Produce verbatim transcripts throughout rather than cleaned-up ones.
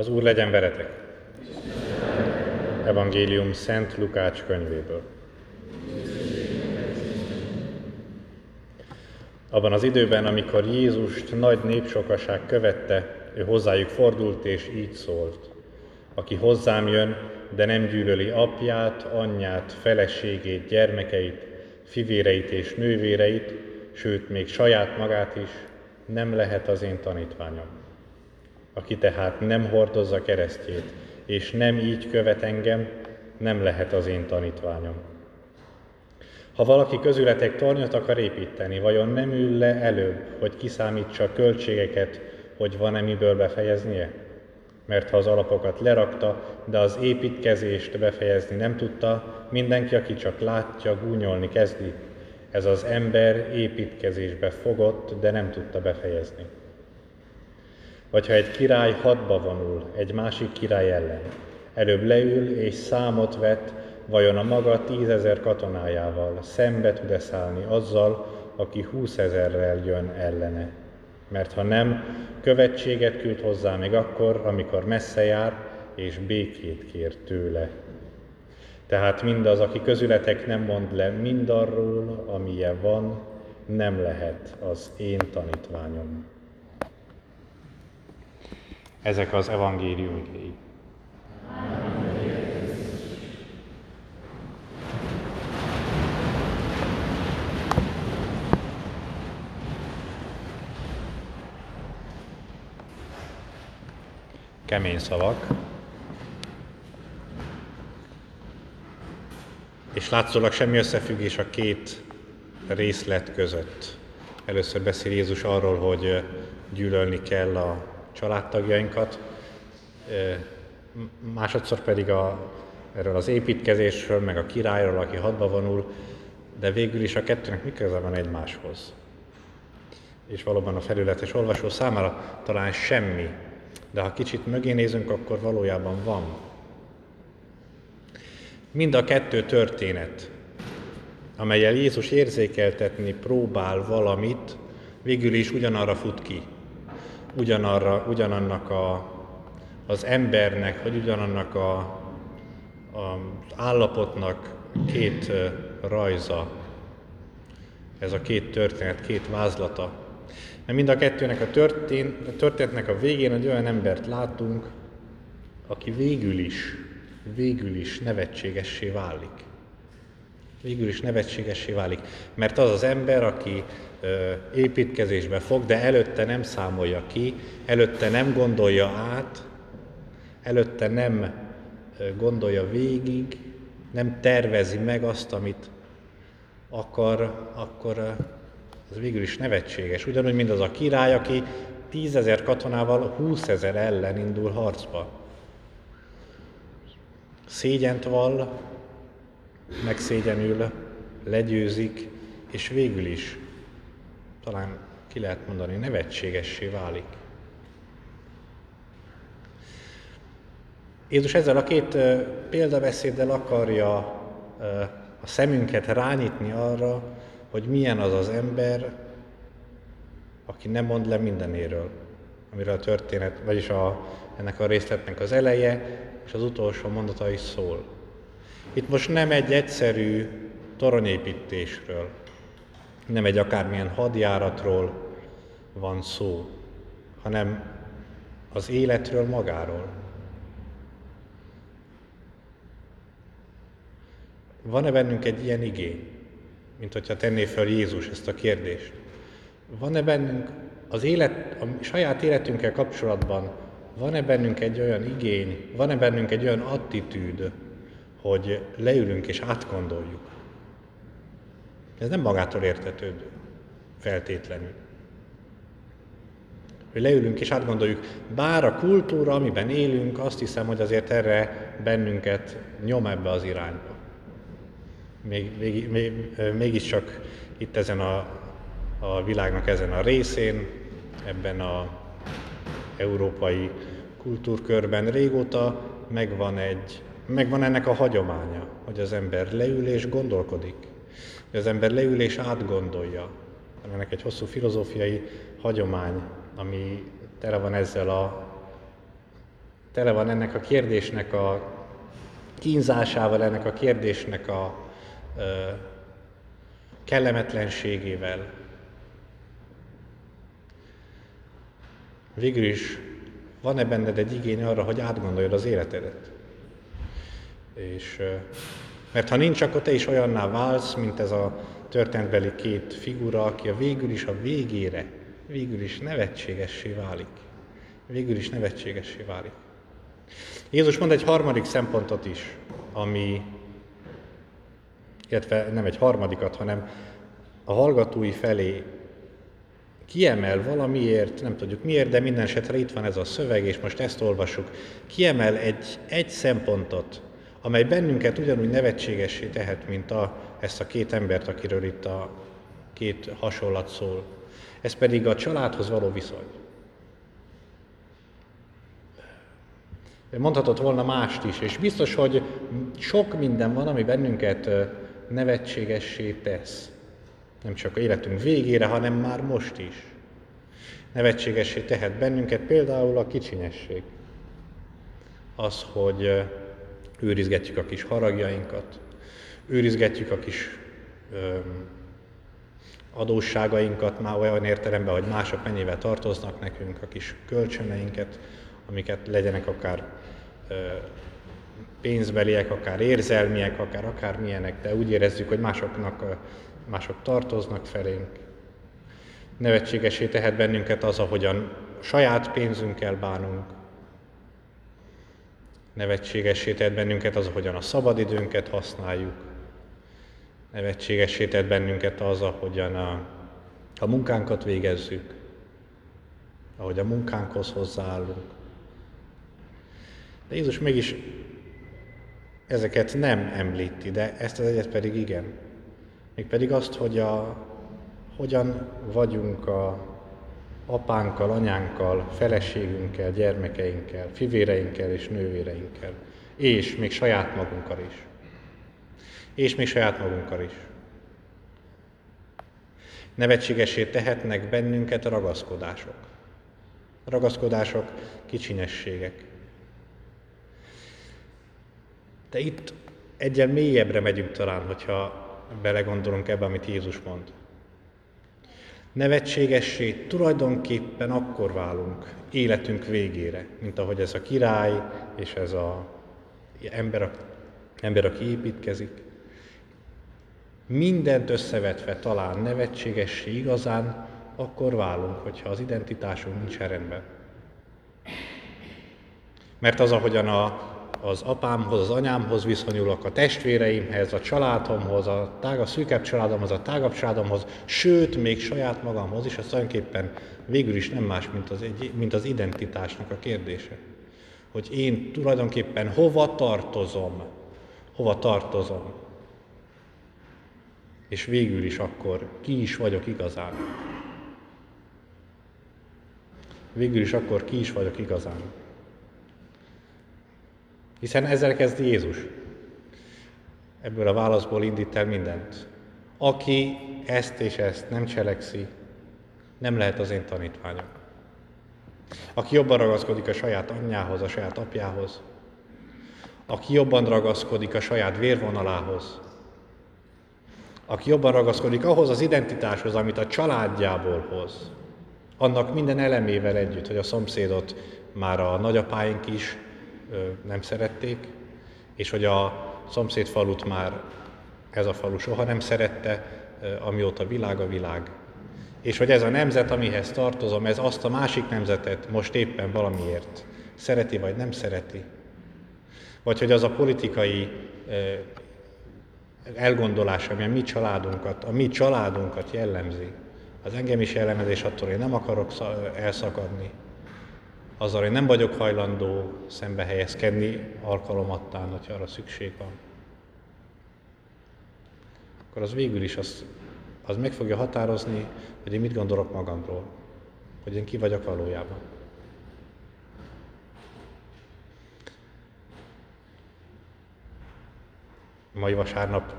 Az Úr legyen veletek! Evangélium Szent Lukács könyvéből. Abban az időben, amikor Jézust nagy népsokaság követte, ő hozzájuk fordult és így szólt. Aki hozzám jön, de nem gyűlöli apját, anyját, feleségét, gyermekeit, fivéreit és nővéreit, sőt, még saját magát is, nem lehet az én tanítványom. Aki tehát nem hordozza keresztjét, és nem így követ engem, nem lehet az én tanítványom. Ha valaki közületek tornyot akar építeni, vajon nem ül le előbb, hogy kiszámítsa a költségeket, hogy van-e miből befejeznie? Mert ha az alapokat lerakta, de az építkezést befejezni nem tudta, mindenki, aki csak látja, gúnyolni kezdi. Ez az ember építkezésbe fogott, de nem tudta befejezni. Vagy ha egy király hadba vonul egy másik király ellen, előbb leül és számot vet, vajon a maga tízezer katonájával szembe tud-e szállni azzal, aki húszezerrel jön ellene. Mert ha nem, követséget küld hozzá még akkor, amikor messze jár, és békét kér tőle. Tehát mindaz, aki közületek nem mond le mindarról, amilyen van, nem lehet az én tanítványom. Ezek az evangélium igéi. Kemény szavak. És látszólag semmi összefüggés a két részlet között. Először beszél Jézus arról, hogy gyűlölni kell a családtagjainkat, másodszor pedig a, erről az építkezésről, meg a királyról, aki hadba vonul, de végül is a kettőnek mi köze van egymáshoz. És valóban a felületes olvasó számára talán semmi, de ha kicsit mögé nézünk, akkor valójában van. Mind a kettő történet, amelyel Jézus érzékeltetni próbál valamit, végül is ugyanarra fut ki. Ugyanarra, ugyanannak a, az embernek, vagy ugyanannak a, a állapotnak két rajza, ez a két történet, két vázlata. Mert mind a kettőnek a, történ, a történetnek a végén egy olyan embert látunk, aki végül is, végül is nevetségessé válik. Végül is nevetségessé válik, mert az az ember, aki ö, építkezésbe fog, de előtte nem számolja ki, előtte nem gondolja át, előtte nem ö, gondolja végig, nem tervezi meg azt, amit akar, akkor az végül is nevetséges. Ugyanúgy, mint az a király, aki tízezer katonával húszezer ellen indul harcba. Szégyent vall, megszégyenül, legyőzik, és végül is, talán ki lehet mondani, nevetségessé válik. Jézus ezzel a két példabeszéddel akarja a szemünket rányitni arra, hogy milyen az az ember, aki nem mond le mindenéről, amiről a történet, vagyis a, ennek a részletnek az eleje, és az utolsó mondata is szól. Itt most nem egy egyszerű toronyépítésről, nem egy akármilyen hadjáratról van szó, hanem az életről magáról. Van-e bennünk egy ilyen igény, mint hogyha tenné föl Jézus ezt a kérdést? Van-e bennünk az élet, a saját életünkkel kapcsolatban, van-e bennünk egy olyan igény, van-e bennünk egy olyan attitűd, hogy leülünk és átgondoljuk? Ez nem magától értetődő, feltétlenül. Hogy leülünk és átgondoljuk. Bár a kultúra, amiben élünk, azt hiszem, hogy azért erre bennünket nyom ebbe az irányba. Még, még, még, mégiscsak itt ezen a, a világnak ezen a részén, ebben az európai kultúrkörben régóta megvan egy Megvan ennek a hagyománya, hogy az ember leül és gondolkodik, hogy az ember leül és átgondolja. Ennek egy hosszú filozófiai hagyomány, ami tele van ezzel a tele van ennek a kérdésnek a kínzásával, ennek a kérdésnek a ö, kellemetlenségével. Végül is van-e benned egy igény arra, hogy átgondoljad az életedet? És, ö, mert ha nincs, akkor te is olyanná válsz, mint ez a történetbeli két figura, aki a végül is a végére, végül is nevetségessé válik. Végül is nevetségessé válik. Jézus mond egy harmadik szempontot is, ami, illetve nem egy harmadikat, hanem a hallgatói felé kiemel valamiért, nem tudjuk miért, de minden esetre itt van ez a szöveg, és most ezt olvassuk. Kiemel egy, egy szempontot, amely bennünket ugyanúgy nevetségessé tehet, mint a, ezt a két embert, akiről itt a két hasonlat szól. Ez pedig a családhoz való viszony. Mondhatott volna mást is, és biztos, hogy sok minden van, ami bennünket nevetségessé tesz. Nem csak életünk végére, hanem már most is. Nevetségessé tehet bennünket például a kicsinyesség. Az, hogy őrizgetjük a kis haragjainkat, őrizgetjük a kis öm, adósságainkat, már olyan értelemben, hogy mások mennyivel tartoznak nekünk, a kis kölcsöneinket, amiket legyenek akár ö, pénzbeliek, akár érzelmiek, akár akármilyenek, de úgy érezzük, hogy másoknak, mások tartoznak felénk. Nevetségessé tehet bennünket az, ahogyan saját pénzünkkel bánunk. Nevetségessé tehet bennünket az, ahogyan a szabadidőnket használjuk. Nevetségessé tehet bennünket az, ahogyan a, a munkánkat végezzük, ahogy a munkánkhoz hozzáállunk. De Jézus mégis ezeket nem említi, de ezt az egyet pedig igen. Mégpedig azt, hogy a, hogyan vagyunk a apánkkal, anyánkkal, feleségünkkel, gyermekeinkkel, fivéreinkkel és nővéreinkkel, és még saját magunkkal is. És még saját magunkkal is. Nevetségessé tehetnek bennünket a ragaszkodások. Ragaszkodások, kicsinyességek. De itt egyen mélyebbre megyünk talán, hogyha belegondolunk ebbe, amit Jézus mond. Nevetségessé tulajdonképpen akkor válunk életünk végére, mint ahogy ez a király és ez a ember, ember aki építkezik. Mindent összevetve talán nevetségessé igazán akkor válunk, hogyha az identitásunk nincsen rendben. Mert az, ahogyan a az apámhoz, az anyámhoz viszonyulok, a testvéreimhez, a családomhoz, a tágabb, szűkebb családomhoz, a tágabb családomhoz, sőt, még saját magamhoz is, az tulajdonképpen végül is nem más, mint az, egy, mint az identitásnak a kérdése. Hogy én tulajdonképpen hova tartozom, hova tartozom, és végül is akkor ki is vagyok igazán. Végül is akkor ki is vagyok igazán. Hiszen ezzel kezdi Jézus. Ebből a válaszból indít el mindent. Aki ezt és ezt nem cselekszi, nem lehet az én tanítványom. Aki jobban ragaszkodik a saját anyjához, a saját apjához, aki jobban ragaszkodik a saját vérvonalához, aki jobban ragaszkodik ahhoz az identitáshoz, amit a családjából hoz, annak minden elemével együtt, hogy a szomszédot már a nagyapáink is nem szerették, és hogy a szomszéd falut már ez a falu soha nem szerette, amióta világ a világ. És hogy ez a nemzet, amihez tartozom, ez azt a másik nemzetet most éppen valamiért szereti, vagy nem szereti. Vagy hogy az a politikai elgondolás, ami a mi családunkat, a mi családunkat jellemzi, az engem is jellemezés, attól én nem akarok elszakadni. Azzal én nem vagyok hajlandó szembe helyezkedni alkalomattán, hogyha arra szükség van. Akkor az végül is az, az meg fogja határozni, hogy én mit gondolok magamról, hogy én ki vagyok valójában. Mai vasárnap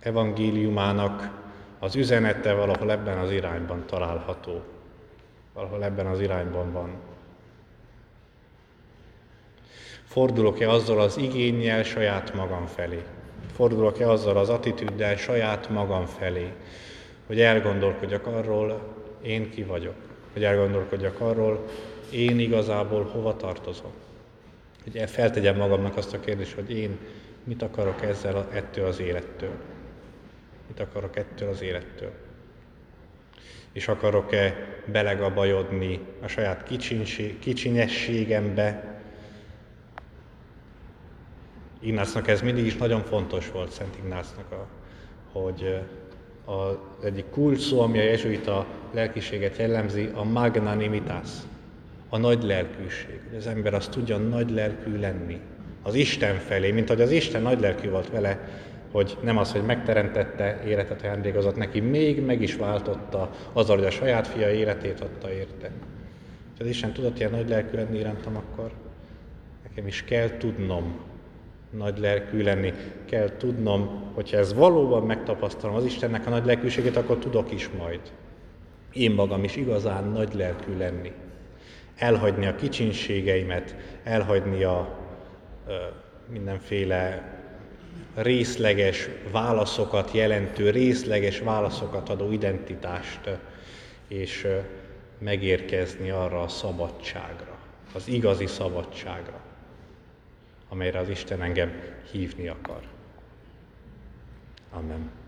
evangéliumának az üzenete valahol ebben az irányban található. Valahol ebben az irányban van. Fordulok-e azzal az igénnyel saját magam felé? Fordulok-e azzal az attitűddel saját magam felé? Hogy elgondolkodjak arról, én ki vagyok. Hogy elgondolkodjak arról, én igazából hova tartozom. Hogy feltegyem magamnak azt a kérdést, hogy én mit akarok ezzel, ettől az élettől. Mit akarok ettől az élettől. És akarok-e belegabajodni a saját kicsinsi, kicsinyességembe. Ignácnak ez mindig is nagyon fontos volt, Szent Ignácnak, a, hogy az egyik kulcs szó, ami a jezsuita lelkiséget jellemzi, a magnanimitas, a nagy lelkűség. Az ember azt tudja nagy lelkű lenni, az Isten felé, mint hogy az Isten nagy lelkű volt vele, hogy nem az, hogy megteremtette, életet ajándékozott neki, még meg is váltotta azzal, hogy a saját fia életét adta érte. Ha az Isten tudott ilyen nagy lelkű lenni irántam, akkor nekem is kell tudnom nagy lelkű lenni, kell tudnom, hogyha ez valóban megtapasztalom az Istennek a nagy lelkűségét, akkor tudok is majd én magam is igazán nagy lelkű lenni. Elhagyni a kicsinségeimet, elhagyni a ö, mindenféle részleges válaszokat jelentő, részleges válaszokat adó identitást, és megérkezni arra a szabadságra, az igazi szabadságra, amelyre az Isten engem hívni akar. Amen.